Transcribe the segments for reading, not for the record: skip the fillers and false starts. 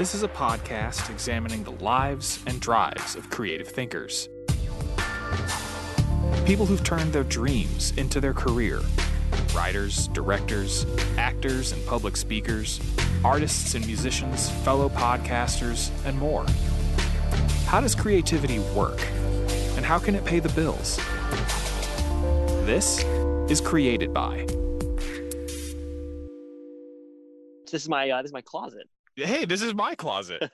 This is a podcast examining the lives and drives of creative thinkers. People who've turned their dreams into their career. Writers, directors, actors and public speakers, artists and musicians, fellow podcasters, and more. How does creativity work? And how can it pay the bills? This is Created By. This is my closet. Hey, this is my closet.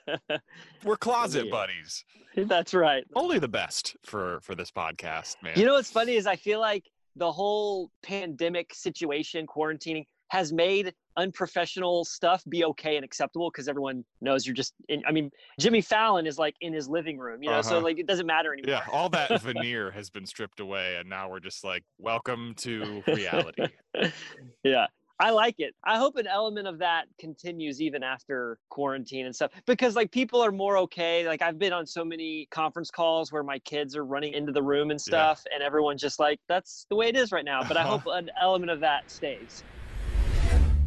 We're closet buddies. That's right. Only the best for this podcast, man. You know what's funny is I feel like the whole pandemic situation, quarantining, has made unprofessional stuff be okay and acceptable because everyone knows you're just in, I mean, Jimmy Fallon is like in his living room, you know, so like it doesn't matter anymore. Yeah, all that veneer has been stripped away and now we're just like, welcome to reality. Yeah. I like it. I hope an element of that continues even after quarantine and stuff, because like people are more okay. Like I've been on so many conference calls where my kids are running into the room and stuff and everyone's just like, that's the way it is right now. But I hope an element of that stays.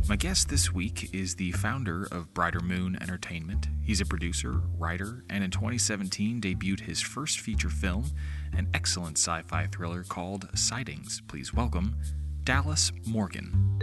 My guest this week is the founder of Brighter Moon Entertainment. He's a producer, writer, and in 2017 debuted his first feature film, an excellent sci-fi thriller called Sightings. Please welcome Dallas Morgan.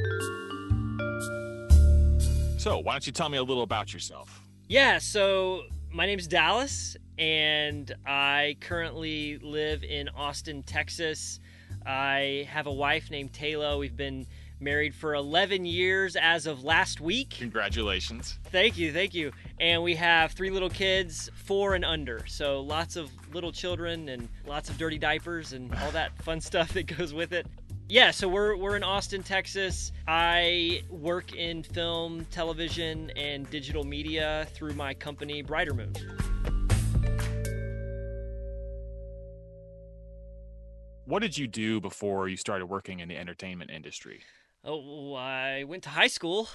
So, why don't you tell me a little about yourself? Yeah, so my name's Dallas, and I currently live in Austin, Texas. I have a wife named Taylor. We've been married for 11 years as of last week. Congratulations. Thank you. And we have three little kids, four and under. So lots of little children and lots of dirty diapers and all that fun stuff that goes with it. Yeah, so we're in Austin, Texas. I work in film, television, and digital media through my company, Brighter Moon. What did you do before you started working in the entertainment industry? Oh, I went to high school.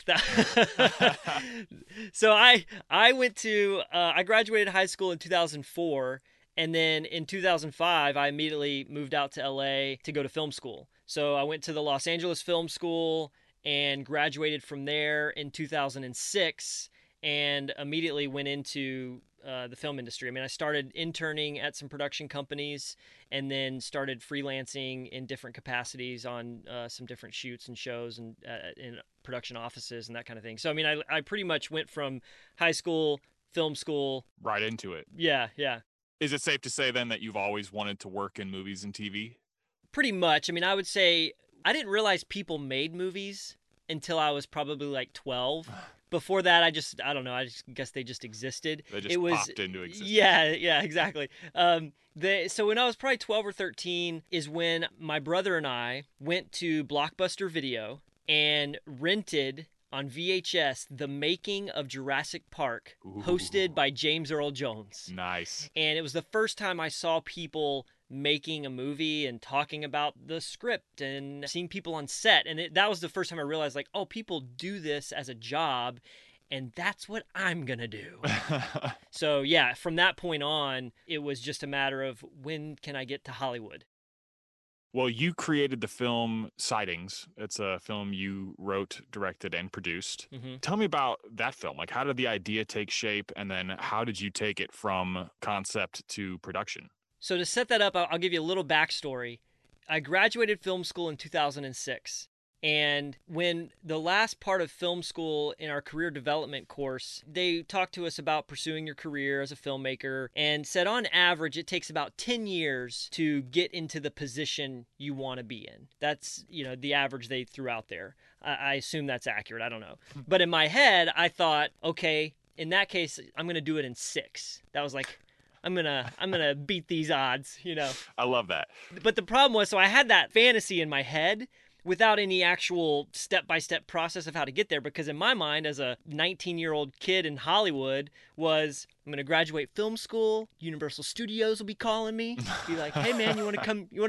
So I graduated high school in 2004. And then in 2005, I immediately moved out to LA to go to film school. So I went to the Los Angeles Film School and graduated from there in 2006 and immediately went into the film industry. I mean, I started interning at some production companies and then started freelancing in different capacities on some different shoots and shows and in production offices and that kind of thing. So, I mean, I pretty much went from high school, film school. Right into it. Yeah. Is it safe to say then that you've always wanted to work in movies and TV? Pretty much. I mean, I would say I didn't realize people made movies until I was probably like 12. Before that, I guess they just existed. It popped into existence. Yeah, exactly. So when I was probably 12 or 13 is when my brother and I went to Blockbuster Video and rented on VHS, The Making of Jurassic Park, hosted by James Earl Jones. Nice. And it was the first time I saw people making a movie and talking about the script and seeing people on set. And that was the first time I realized, like, oh, people do this as a job, and that's what I'm going to do. So, yeah, from that point on, it was just a matter of when can I get to Hollywood? Well, you created the film Sightings. It's a film you wrote, directed, and produced. Mm-hmm. Tell me about that film. Like, how did the idea take shape? And then how did you take it from concept to production? So to set that up, I'll give you a little backstory. I graduated film school in 2006. And when the last part of film school in our career development course, they talked to us about pursuing your career as a filmmaker and said on average, it takes about 10 years to get into the position you want to be in. That's, you know, the average they threw out there. I assume that's accurate. I don't know. But in my head, I thought, okay, in that case, I'm going to do it in 6. That was like... I'm gonna beat these odds, you know. I love that. But the problem was, so I had that fantasy in my head without any actual step-by-step process of how to get there, because in my mind as a 19-year-old kid in Hollywood was, I'm going to graduate film school, Universal Studios will be calling me, be like, hey man, you want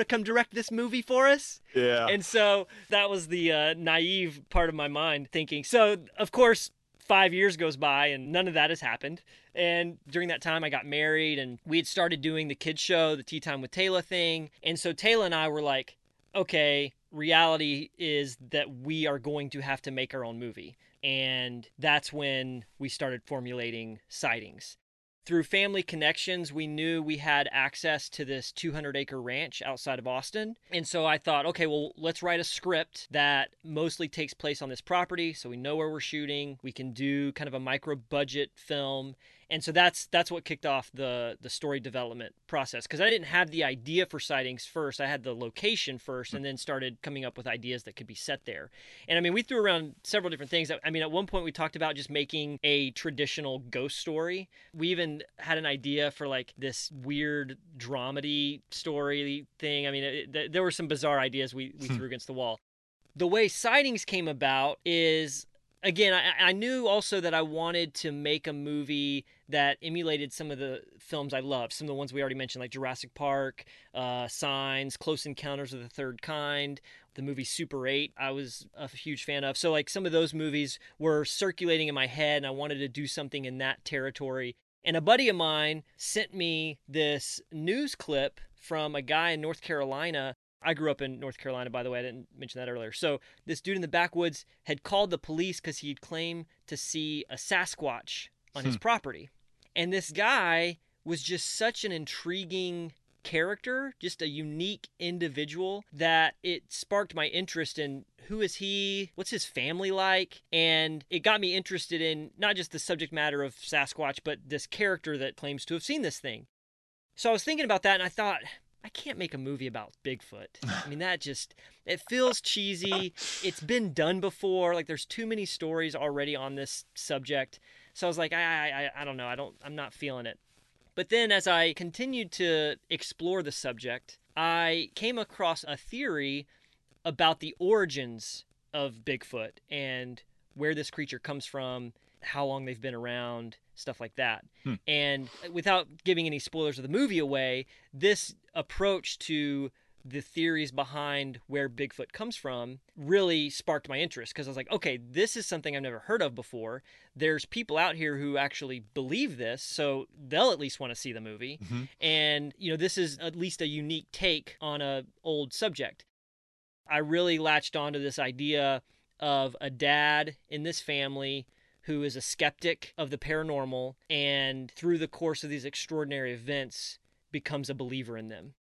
to come direct this movie for us? Yeah. And so that was the naive part of my mind thinking. So, of course, 5 years goes by and none of that has happened. And during that time, I got married and we had started doing the kids show, the Tea Time with Taylor thing. And so Taylor and I were like, okay, reality is that we are going to have to make our own movie. And that's when we started formulating Sightings. Through family connections, we knew we had access to this 200-acre ranch outside of Austin. And so I thought, okay, well, let's write a script that mostly takes place on this property so we know where we're shooting. We can do kind of a micro-budget film. And so that's what kicked off the story development process, because I didn't have the idea for Sightings first. I had the location first and then started coming up with ideas that could be set there. And I mean, we threw around several different things. I mean, at one point we talked about just making a traditional ghost story. We even had an idea for like this weird dramedy story thing. I mean, there were some bizarre ideas we threw against the wall. The way Sightings came about is... Again, I knew also that I wanted to make a movie that emulated some of the films I loved, some of the ones we already mentioned, like Jurassic Park, Signs, Close Encounters of the Third Kind, the movie Super 8 I was a huge fan of. So like some of those movies were circulating in my head, and I wanted to do something in that territory. And a buddy of mine sent me this news clip from a guy in North Carolina. I grew up in North Carolina, by the way. I didn't mention that earlier. So this dude in the backwoods had called the police because he'd claimed to see a Sasquatch on his property. And this guy was just such an intriguing character, just a unique individual, that it sparked my interest in who is he, what's his family like, and it got me interested in not just the subject matter of Sasquatch, but this character that claims to have seen this thing. So I was thinking about that, and I thought... I can't make a movie about Bigfoot. I mean, that just, it feels cheesy. It's been done before. Like, there's too many stories already on this subject. So I was like, I don't know. I'm not feeling it. But then as I continued to explore the subject, I came across a theory about the origins of Bigfoot and where this creature comes from, how long they've been around, stuff like that. And without giving any spoilers of the movie away, this approach to the theories behind where Bigfoot comes from really sparked my interest, because I was like, okay, this is something I've never heard of before. There's people out here who actually believe this, so they'll at least want to see the movie. And, you know, this is at least a unique take on an old subject. I really latched onto this idea of a dad in this family who is a skeptic of the paranormal, and through the course of these extraordinary events becomes a believer in them.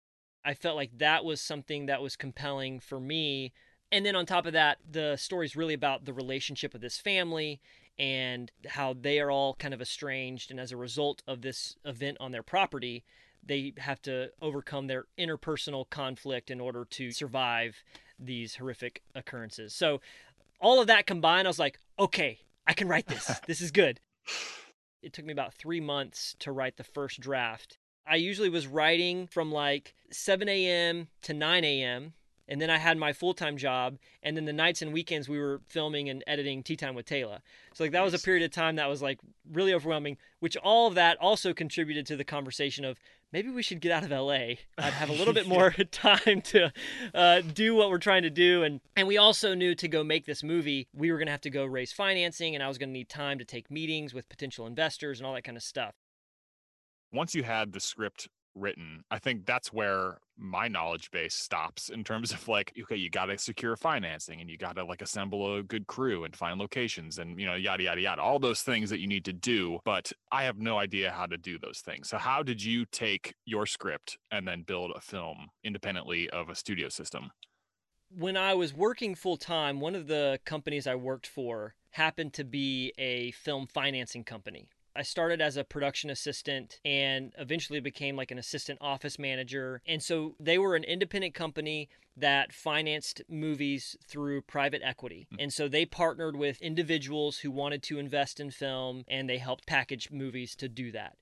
I felt like that was something that was compelling for me. And then on top of that, the story's really about the relationship of this family and how they are all kind of estranged, and as a result of this event on their property, they have to overcome their interpersonal conflict in order to survive these horrific occurrences. So all of that combined, I was like, okay, I can write this. This is good. It took me about 3 months to write the first draft. I usually was writing from like 7 a.m. to 9 a.m. And then I had my full-time job. And then the nights and weekends we were filming and editing Tea Time with Taylor. So like that was a period of time that was like really overwhelming, which all of that also contributed to the conversation of maybe we should get out of LA. I'd have a little bit more time to do what we're trying to do. And we also knew to go make this movie, we were going to have to go raise financing, and I was going to need time to take meetings with potential investors and all that kind of stuff. Once you had the script written, I think that's where my knowledge base stops in terms of like, okay, you got to secure financing, and you got to like assemble a good crew and find locations and, you know, yada, yada, yada, all those things that you need to do. But I have no idea how to do those things. So how did you take your script and then build a film independently of a studio system? When I was working full time, one of the companies I worked for happened to be a film financing company. I started as a production assistant and eventually became like an assistant office manager. And so they were an independent company that financed movies through private equity. And so they partnered with individuals who wanted to invest in film, and they helped package movies to do that.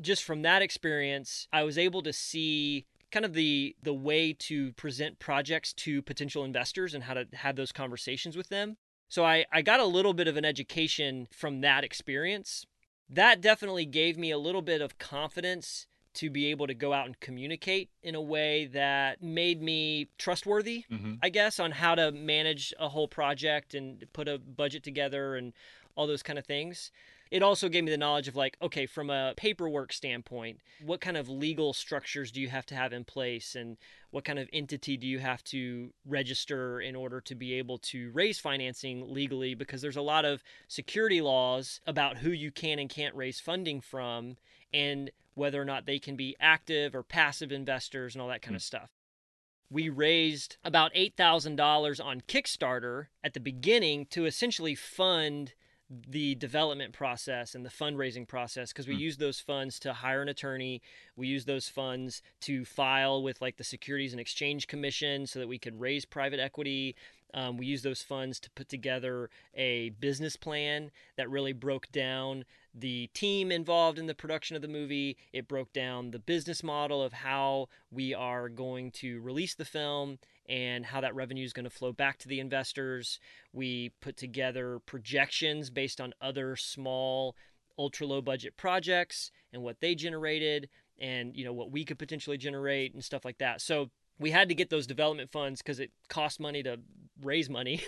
Just from that experience, I was able to see kind of the way to present projects to potential investors and how to have those conversations with them. So I got a little bit of an education from that experience. That definitely gave me a little bit of confidence to be able to go out and communicate in a way that made me trustworthy, I guess, on how to manage a whole project and put a budget together and all those kind of things. It also gave me the knowledge of like, okay, from a paperwork standpoint, what kind of legal structures do you have to have in place, and what kind of entity do you have to register in order to be able to raise financing legally? Because there's a lot of security laws about who you can and can't raise funding from, and whether or not they can be active or passive investors and all that kind of stuff. We raised about $8,000 on Kickstarter at the beginning to essentially fund the development process and the fundraising process, because we used those funds to hire an attorney. We used those funds to file with like the Securities and Exchange Commission so that we could raise private equity. We used those funds to put together a business plan that really broke down the team involved in the production of the movie. It broke down the business model of how we are going to release the film and how that revenue is going to flow back to the investors. We put together projections based on other small, ultra-low budget projects and what they generated, and you know, what we could potentially generate and stuff like that. So we had to get those development funds because it cost money to raise money.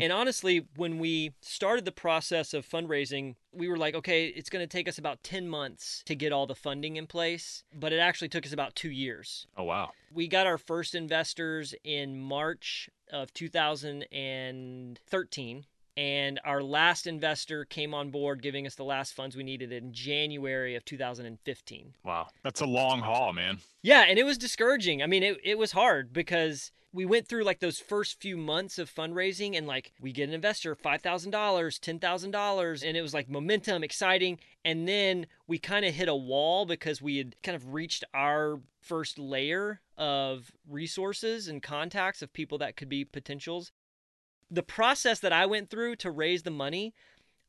And honestly, when we started the process of fundraising, we were like, okay, it's going to take us about 10 months to get all the funding in place. But it actually took us about 2 years. Oh, wow. We got our first investors in March of 2013. And our last investor came on board, giving us the last funds we needed in January of 2015. Wow. That's a long haul, man. Yeah. And it was discouraging. I mean, it was hard because we went through like those first few months of fundraising and like we get an investor, $5,000, $10,000. And it was like momentum, exciting. And then we kind of hit a wall because we had kind of reached our first layer of resources and contacts of people that could be potentials. The process that I went through to raise the money,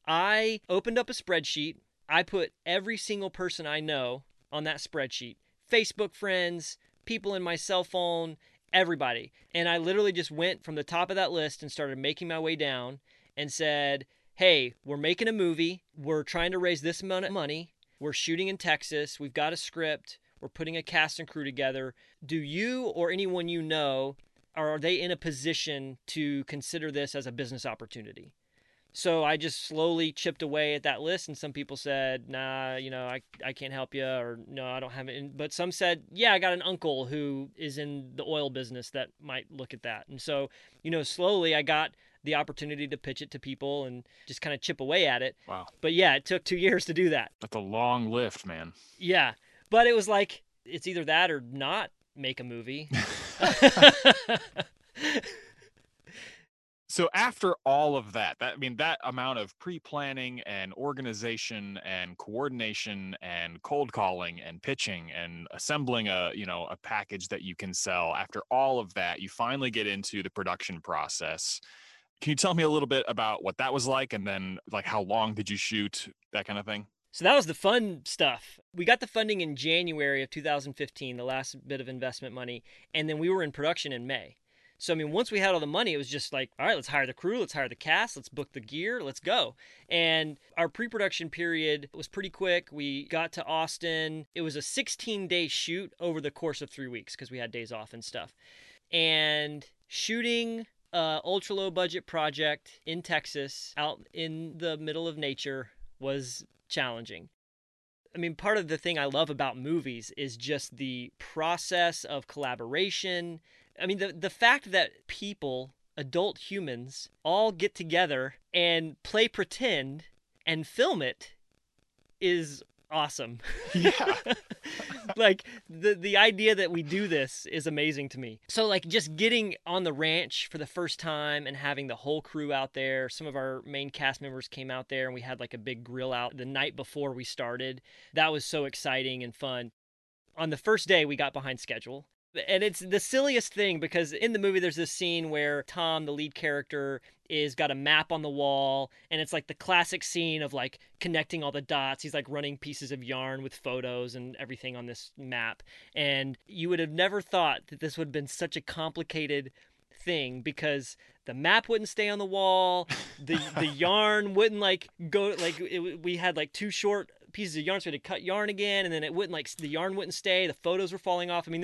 I opened up a spreadsheet. I put every single person I know on that spreadsheet, Facebook friends, people in my cell phone, everybody. And I literally just went from the top of that list and started making my way down and said, hey, we're making a movie. We're trying to raise this amount of money. We're shooting in Texas. We've got a script. We're putting a cast and crew together. Do you or anyone you know, are they in a position to consider this as a business opportunity? So I just slowly chipped away at that list, and some people said, nah, you know, I can't help you, or no, I don't have it. But some said, yeah, I got an uncle who is in the oil business that might look at that. And so, you know, slowly I got the opportunity to pitch it to people and just kind of chip away at it. Wow. But yeah, it took 2 years to do that. That's a long lift, man. Yeah. But it was like, it's either that or not make a movie. So after all of that, I mean, that amount of pre-planning and organization and coordination and cold calling and pitching and assembling a package that you can sell, after all of that, you finally get into the production process. Can you tell me a little bit about what that was like, and then like how long did you shoot, that kind of thing? So that was the fun stuff. We got the funding in January of 2015, the last bit of investment money, and then we were in production in May. So, I mean, once we had all the money, it was just like, all right, let's hire the crew, let's hire the cast, let's book the gear, let's go. And our pre-production period was pretty quick. We got to Austin. It was a 16-day shoot over the course of 3 weeks because we had days off and stuff. And shooting an ultra-low budget project in Texas out in the middle of nature was challenging. I mean, part of the thing I love about movies is just the process of collaboration. I mean, the fact that people, adult humans, all get together and play pretend and film it is awesome. Yeah. Like the idea that we do this is amazing to me. So like just getting on the ranch for the first time and having the whole crew out there. Some of our main cast members came out there and we had like a big grill out the night before we started. That was so exciting and fun. On the first day we got behind schedule. And it's the silliest thing because in the movie there's this scene where Tom, the lead character, is got a map on the wall, and it's like the classic scene of like connecting all the dots. He's like running pieces of yarn with photos and everything on this map. And you would have never thought that this would have been such a complicated thing because the map wouldn't stay on the wall, the yarn wouldn't like go, like we had like two short pieces of yarn, so we had to cut yarn again, and then it wouldn't, like, the yarn wouldn't stay, the photos were falling off. I mean,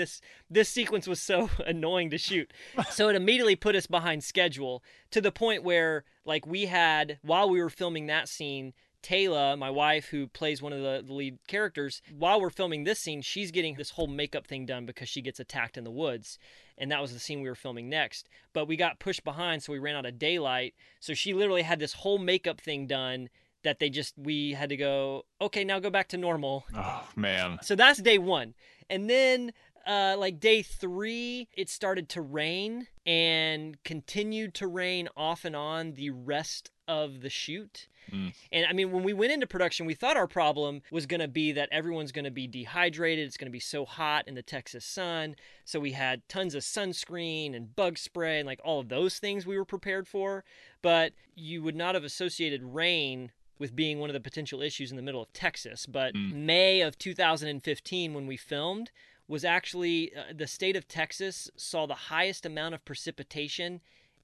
this sequence was so annoying to shoot. So it immediately put us behind schedule, to the point where, like, we had, while we were filming that scene, Taylor, my wife, who plays one of the lead characters, while we're filming this scene, she's getting this whole makeup thing done because she gets attacked in the woods. And that was the scene we were filming next. But we got pushed behind, so we ran out of daylight. So she literally had this whole makeup thing done that we had to go, okay, now go back to normal. Oh, man. So that's day one. And then like day three, it started to rain and continued to rain off and on the rest of the shoot. Mm. And I mean, when we went into production, we thought our problem was going to be that everyone's going to be dehydrated. It's going to be so hot in the Texas sun. So we had tons of sunscreen and bug spray and like all of those things we were prepared for. But you would not have associated rain with being one of the potential issues in the middle of Texas. But May of 2015, when we filmed, was actually the state of Texas saw the highest amount of precipitation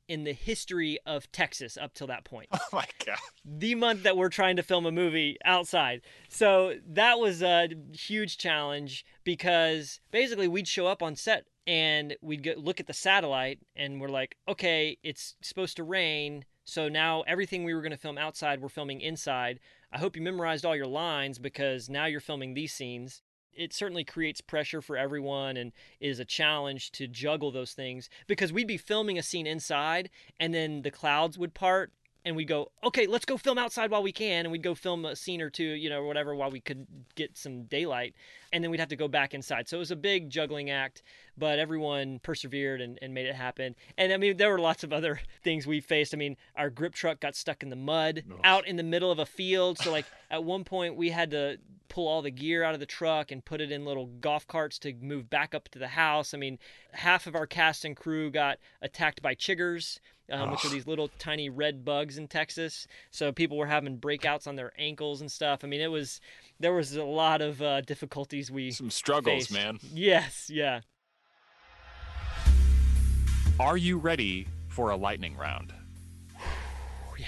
in the history of Texas up till that point. Oh my God. The month that we're trying to film a movie outside. So that was a huge challenge, because basically we'd show up on set and we'd look at the satellite and we're like, okay, it's supposed to rain. So now everything we were going to film outside, we're filming inside. I hope you memorized all your lines, because now you're filming these scenes. It certainly creates pressure for everyone and is a challenge to juggle those things, because we'd be filming a scene inside and then the clouds would part and we'd go, okay, let's go film outside while we can. And we'd go film a scene or two, you know, whatever, while we could get some daylight, and then we'd have to go back inside. So it was a big juggling act, but everyone persevered and made it happen. And I mean, there were lots of other things we faced. I mean, our grip truck got stuck in the mud out in the middle of a field. So like at one point we had to pull all the gear out of the truck and put it in little golf carts to move back up to the house. I mean, half of our cast and crew got attacked by chiggers, which are these little tiny red bugs in Texas. So people were having breakouts on their ankles and stuff. I mean, there was a lot of difficulties we faced. Some struggles, man. Yes, yeah. Are you ready for a lightning round? Yeah.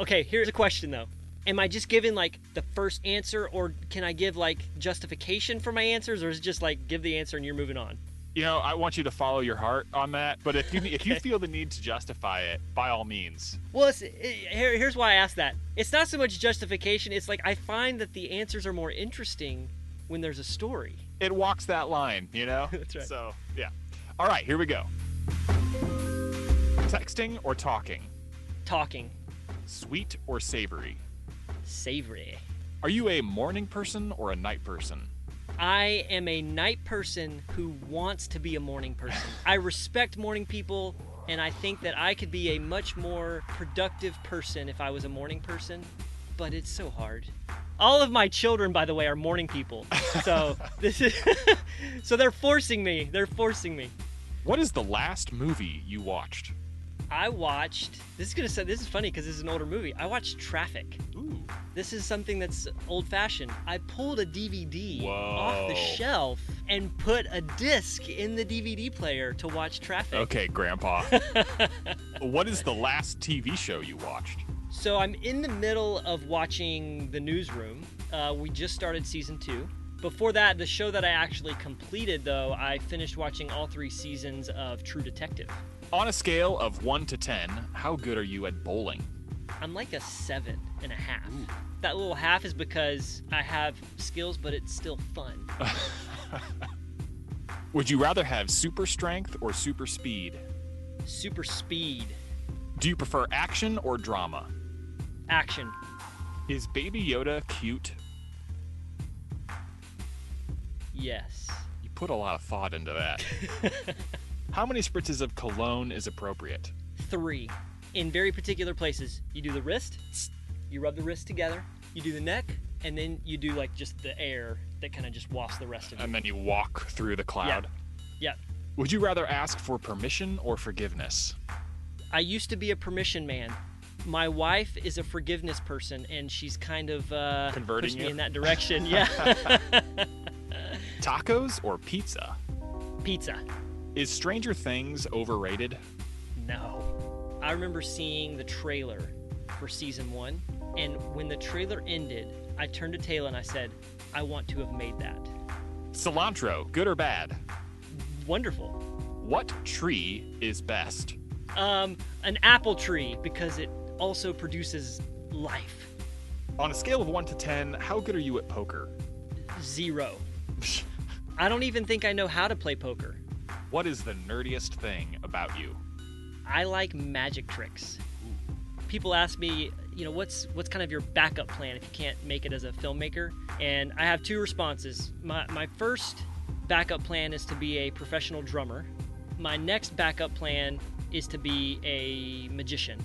Okay, here's a question, though. Am I just giving, like, the first answer, or can I give, like, justification for my answers, or is it just, like, give the answer and you're moving on? You know, I want you to follow your heart on that, but if you if you feel the need to justify it, by all means. Well, here's why I asked that. It's not so much justification. It's, like, I find that the answers are more interesting when there's a story. It walks that line, you know? That's right. So, yeah. All right, here we go. Texting or talking? Talking. Sweet or savory? Savory. Are you a morning person or a night person? I am a night person who wants to be a morning person. I respect morning people, and I think that I could be a much more productive person if I was a morning person, but it's so hard. All of my children, by the way, are morning people. So this is so they're forcing me. They're forcing me. What is the last movie you watched? I watched, this is funny because this is an older movie. I watched Traffic. Ooh. This is something that's old fashioned. I pulled a DVD off the shelf and put a disc in the DVD player to watch Traffic. Okay, Grandpa. What is the last TV show you watched? So I'm in the middle of watching The Newsroom. We just started season 2. Before that, the show that I actually completed, though, I finished watching all 3 seasons of True Detective. On a scale of 1 to 10, how good are you at bowling? I'm like a 7.5. Ooh. That little half is because I have skills, but it's still fun. Would you rather have super strength or super speed? Super speed. Do you prefer action or drama? Action. Is Baby Yoda cute? Yes. You put a lot of thought into that. How many spritzes of cologne is appropriate? 3. In very particular places. You do the wrist, you rub the wrist together, you do the neck, and then you do like just the air that kind of just wafts the rest of it. And then you walk through the cloud. Yeah. Would you rather ask for permission or forgiveness? I used to be a permission man. My wife is a forgiveness person, and she's kind of converting me in that direction. Yeah. Tacos or pizza? Pizza. Is Stranger Things overrated? No. I remember seeing the trailer for season one. And when the trailer ended, I turned to Taylor and I said, I want to have made that. Cilantro, good or bad? Wonderful. What tree is best? An apple tree, because it also produces life. On a scale of 1 to 10, how good are you at poker? 0. I don't even think I know how to play poker. What is the nerdiest thing about you? I like magic tricks. Ooh. People ask me, you know, what's kind of your backup plan if you can't make it as a filmmaker? And I have 2 responses. My first backup plan is to be a professional drummer. My next backup plan is to be a magician.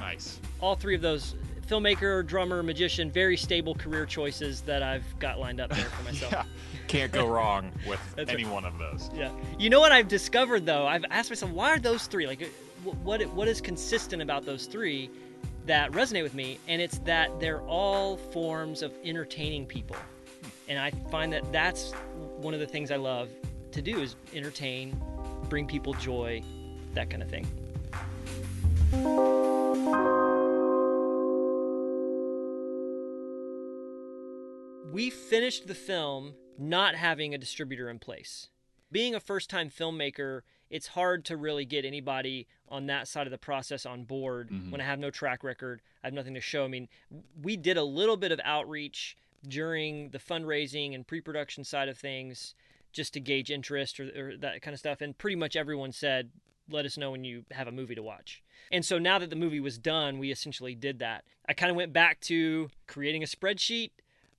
Nice. All 3 of those, filmmaker, drummer, magician, very stable career choices that I've got lined up there for myself. Yeah. Can't go wrong with any one of those. Yeah. You know what I've discovered, though? I've asked myself, why are those 3? Like, what is consistent about those 3 that resonate with me? And it's that they're all forms of entertaining people. And I find that that's one of the things I love to do, is entertain, bring people joy, that kind of thing. We finished the film not having a distributor in place. Being a first-time filmmaker, it's hard to really get anybody on that side of the process on board. Mm-hmm. When I have no track record, I have nothing to show. I mean, we did a little bit of outreach during the fundraising and pre-production side of things just to gauge interest or that kind of stuff. And pretty much everyone said, let us know when you have a movie to watch. And so now that the movie was done, we essentially did that. I kind of went back to creating a spreadsheet.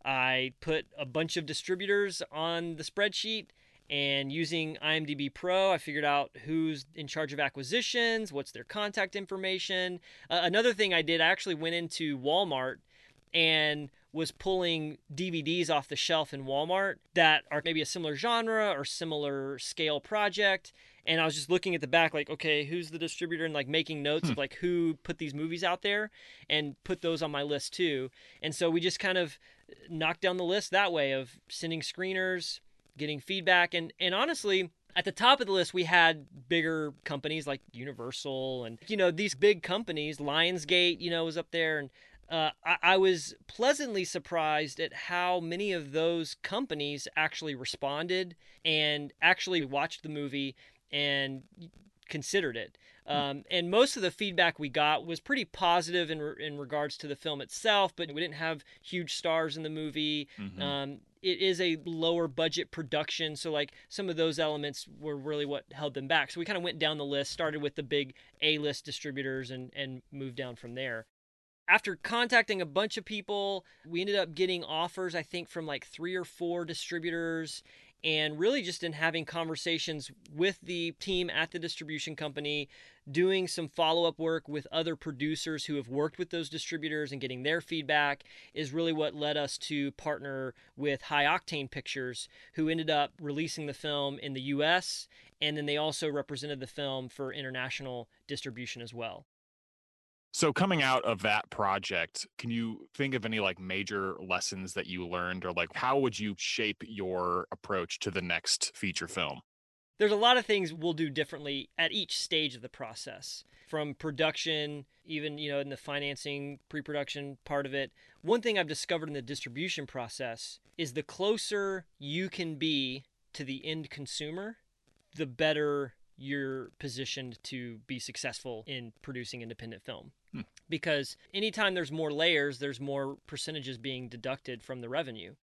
I put a bunch of distributors on the spreadsheet, and using IMDb Pro, I figured out who's in charge of acquisitions, what's their contact information. Another thing I did, I actually went into Walmart and was pulling DVDs off the shelf in Walmart that are maybe a similar genre or similar scale project. And I was just looking at the back like, okay, who's the distributor, and like making notes of like who put these movies out there, and put those on my list too. And so we just kind of knocked down the list that way, of sending screeners, getting feedback. And honestly, at the top of the list, we had bigger companies like Universal and, you know, these big companies. Lionsgate, you know, was up there. And I was pleasantly surprised at how many of those companies actually responded and actually watched the movie and considered it. And most of the feedback we got was pretty positive in regards to the film itself, but we didn't have huge stars in the movie. Mm-hmm. It is a lower budget production, so like some of those elements were really what held them back. So we kind of went down the list, started with the big A-list distributors and moved down from there. After contacting a bunch of people, we ended up getting offers, I think, from like 3 or 4 distributors. And really just in having conversations with the team at the distribution company, doing some follow-up work with other producers who have worked with those distributors and getting their feedback is really what led us to partner with High Octane Pictures, who ended up releasing the film in the U.S., and then they also represented the film for international distribution as well. So coming out of that project, can you think of any like major lessons that you learned, or like how would you shape your approach to the next feature film? There's a lot of things we'll do differently at each stage of the process, from production, even, you know, in the financing, pre-production part of it. One thing I've discovered in the distribution process is the closer you can be to the end consumer, the better you're positioned to be successful in producing independent film. Because anytime there's more layers, there's more percentages being deducted from the revenue.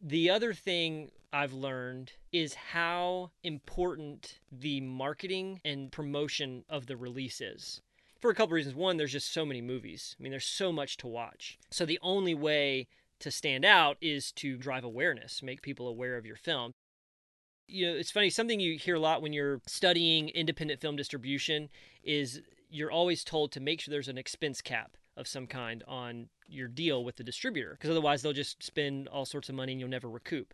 The other thing I've learned is how important the marketing and promotion of the release is. For a couple reasons. One, there's just so many movies. I mean, there's so much to watch. So the only way to stand out is to drive awareness, make people aware of your film. You know, it's funny, something you hear a lot when you're studying independent film distribution is you're always told to make sure there's an expense cap of some kind on your deal with the distributor, because otherwise they'll just spend all sorts of money and you'll never recoup.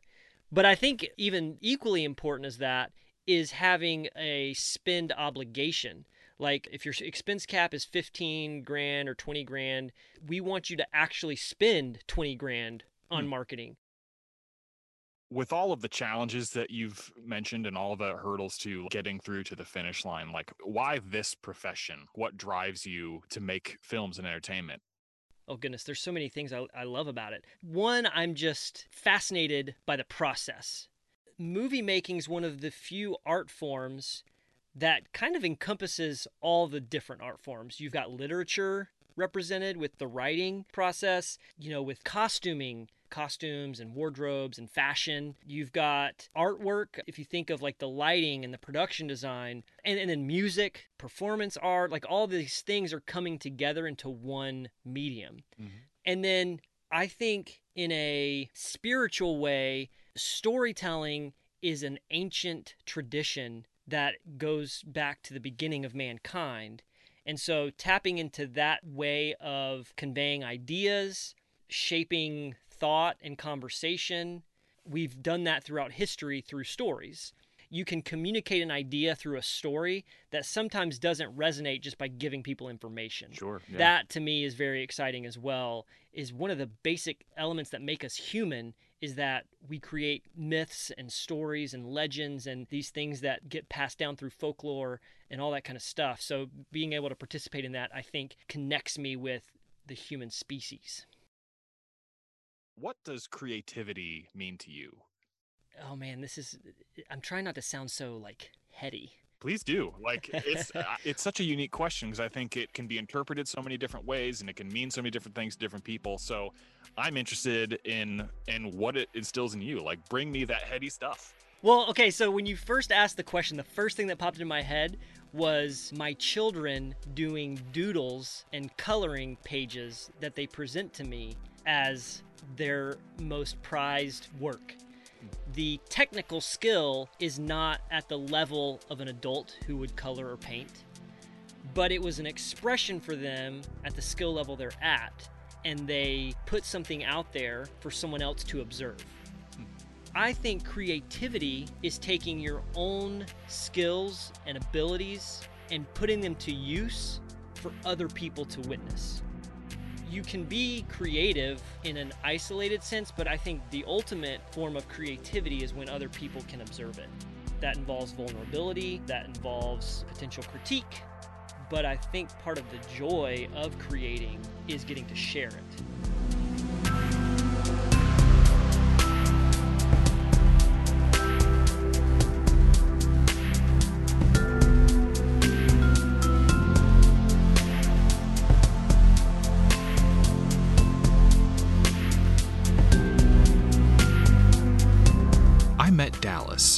But I think even equally important as that is having a spend obligation. Like if your expense cap is $15,000 or $20,000, we want you to actually spend $20,000 on marketing. with all of the challenges that you've mentioned and all of the hurdles to getting through to the finish line, like, why this profession? What drives you to make films and entertainment? Oh, goodness. There's so many things I love about it. One, I'm just fascinated by the process. Movie making is one of the few art forms that kind of encompasses all the different art forms. You've got literature represented with the writing process, you know, with costuming, costumes and wardrobes and fashion. You've got artwork, if you think of like the lighting and the production design, and then music, performance art, like all these things are coming together into one medium. Mm-hmm. And then I think in a spiritual way, storytelling is an ancient tradition that goes back to the beginning of mankind. And so tapping into that way of conveying ideas, shaping thought and conversation. We've done that throughout history through stories. You can communicate an idea through a story that sometimes doesn't resonate just by giving people information. Sure. Yeah. That to me is very exciting as well, is one of the basic elements that make us human is that we create myths and stories and legends and these things that get passed down through folklore and all that kind of stuff. So being able to participate in that, I think, connects me with the human species. What does creativity mean to you? Oh, man, I'm trying not to sound so, like, heady. Please do. Like, it's such a unique question because I think it can be interpreted so many different ways and it can mean so many different things to different people. So I'm interested in what it instills in you. Like, bring me that heady stuff. Well, okay, so when you first asked the question, the first thing that popped into my head was my children doing doodles and coloring pages that they present to me as their most prized work. The technical skill is not at the level of an adult who would color or paint, but it was an expression for them at the skill level they're at, and they put something out there for someone else to observe. I think creativity is taking your own skills and abilities and putting them to use for other people to witness. You can be creative in an isolated sense, but I think the ultimate form of creativity is when other people can observe it. That involves vulnerability, that involves potential critique, but I think part of the joy of creating is getting to share it.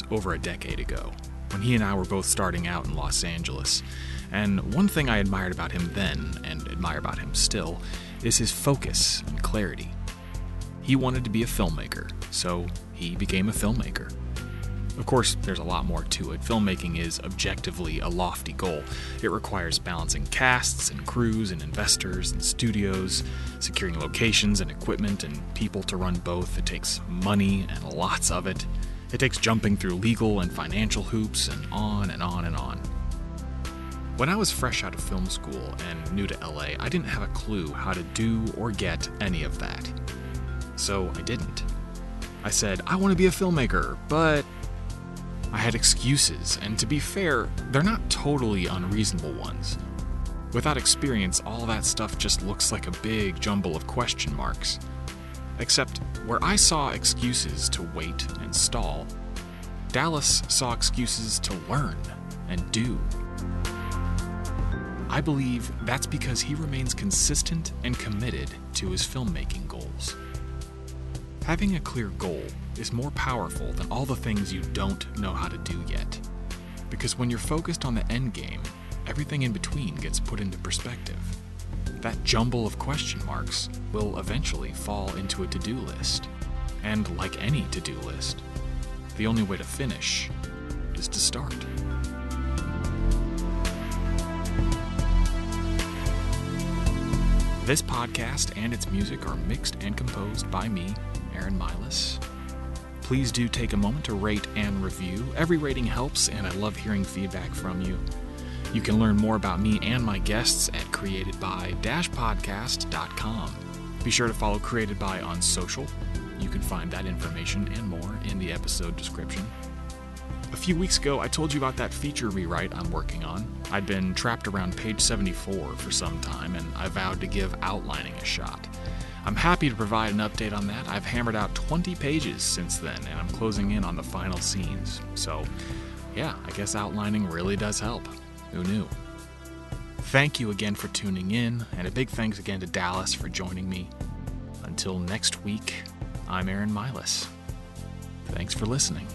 Over a decade ago, when he and I were both starting out in Los Angeles, and one thing I admired about him then, and admire about him still, is his focus and clarity. He wanted to be a filmmaker, so he became a filmmaker. Of course, there's a lot more to it. Filmmaking is objectively a lofty goal. It requires balancing casts and crews and investors and studios, securing locations and equipment and people to run both. It takes money and lots of it. It takes jumping through legal and financial hoops and on and on and on. When I was fresh out of film school and new to LA, I didn't have a clue how to do or get any of that. So I didn't. I said, I want to be a filmmaker, but I had excuses, and to be fair, they're not totally unreasonable ones. Without experience, all that stuff just looks like a big jumble of question marks. Except where I saw excuses to wait and stall, Dallas saw excuses to learn and do. I believe that's because he remains consistent and committed to his filmmaking goals. Having a clear goal is more powerful than all the things you don't know how to do yet. Because when you're focused on the end game, everything in between gets put into perspective. That jumble of question marks will eventually fall into a to-do list. And like any to-do list, the only way to finish is to start. This podcast and its music are mixed and composed by me, Aaron Milas. Please do take a moment to rate and review. Every rating helps, and I love hearing feedback from you. You can learn more about me and my guests at createdby-podcast.com. Be sure to follow Created By on social. You can find that information and more in the episode description. A few weeks ago, I told you about that feature rewrite I'm working on. I'd been trapped around page 74 for some time, and I vowed to give outlining a shot. I'm happy to provide an update on that. I've hammered out 20 pages since then, and I'm closing in on the final scenes. So, yeah, I guess outlining really does help. Who knew? Thank you again for tuning in, and a big thanks again to Dallas for joining me. Until next week, I'm Aaron Milas. Thanks for listening.